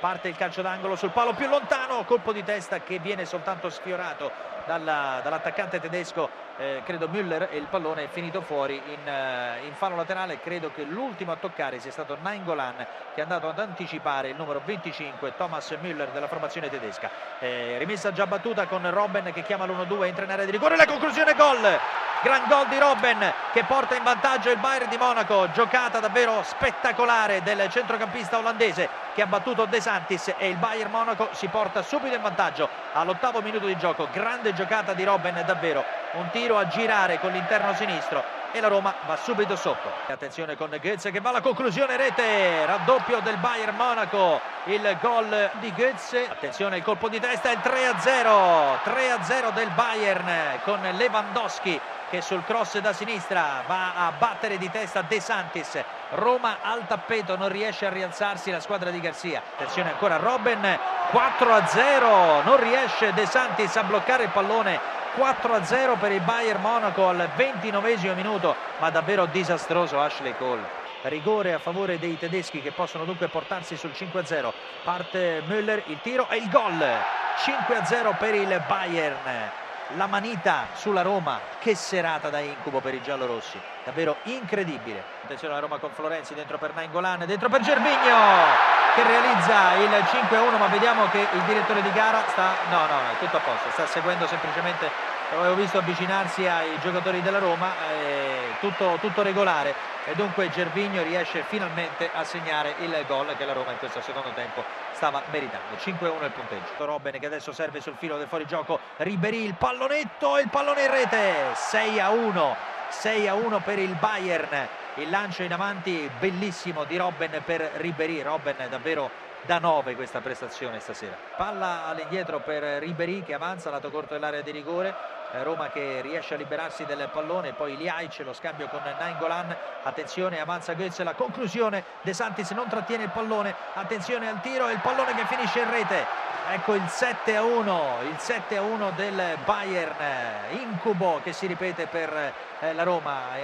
Parte il calcio d'angolo sul palo più lontano, colpo di testa che viene soltanto sfiorato dall'attaccante tedesco, credo Müller, e il pallone è finito fuori in fallo laterale. Credo che l'ultimo a toccare sia stato Nainggolan, che è andato ad anticipare il numero 25, Thomas Müller, della formazione tedesca. Rimessa già battuta con Robben che chiama l'1-2, entra in area di rigore, la conclusione gol! Gran gol di Robben che porta in vantaggio il Bayern di Monaco, giocata davvero spettacolare del centrocampista olandese che ha battuto De Santis, e il Bayern Monaco si porta subito in vantaggio all'8° minuto di gioco. Grande giocata di Robben davvero, un tiro a girare con l'interno sinistro e la Roma va subito sotto. Attenzione con Goetze che va alla conclusione, rete, raddoppio del Bayern Monaco, il gol di Goetze. Attenzione il colpo di testa, il 3-0 del Bayern con Lewandowski che sul cross da sinistra va a battere di testa De Santis. Roma al tappeto, non riesce a rialzarsi la squadra di Garcia. Attenzione ancora Robben, 4-0, non riesce De Santis a bloccare il pallone. 4-0 per il Bayern Monaco al 29° minuto, ma davvero disastroso Ashley Cole. Rigore a favore dei tedeschi che possono dunque portarsi sul 5-0. Parte Müller, il tiro e il gol. 5-0 per il Bayern. La manita sulla Roma, che serata da incubo per i giallorossi, davvero incredibile. Attenzione alla Roma con Florenzi, dentro per Nainggolan, dentro per Gervinho che realizza il 5-1, ma vediamo che il direttore di gara sta... No, è tutto a posto, sta seguendo semplicemente, l'avevo visto avvicinarsi ai giocatori della Roma, tutto regolare, e dunque Gervinho riesce finalmente a segnare il gol che la Roma in questo secondo tempo stava meritando. 5-1 il punteggio. Torobene che adesso serve sul filo del fuorigioco, Ribery, il pallonetto e il pallone in rete. 6-1 per il Bayern. Il lancio in avanti bellissimo di Robben per Ribery. Robben è davvero da 9 questa prestazione stasera. Palla all'indietro per Ribery che avanza lato corto dell'area di rigore, Roma che riesce a liberarsi del pallone, poi Liaic, lo scambio con Nainggolan. Attenzione, avanza Goetze, la conclusione, De Santis non trattiene il pallone, attenzione al tiro e il pallone che finisce in rete. Ecco il 7-1, il 7-1 del Bayern, incubo che si ripete per la Roma.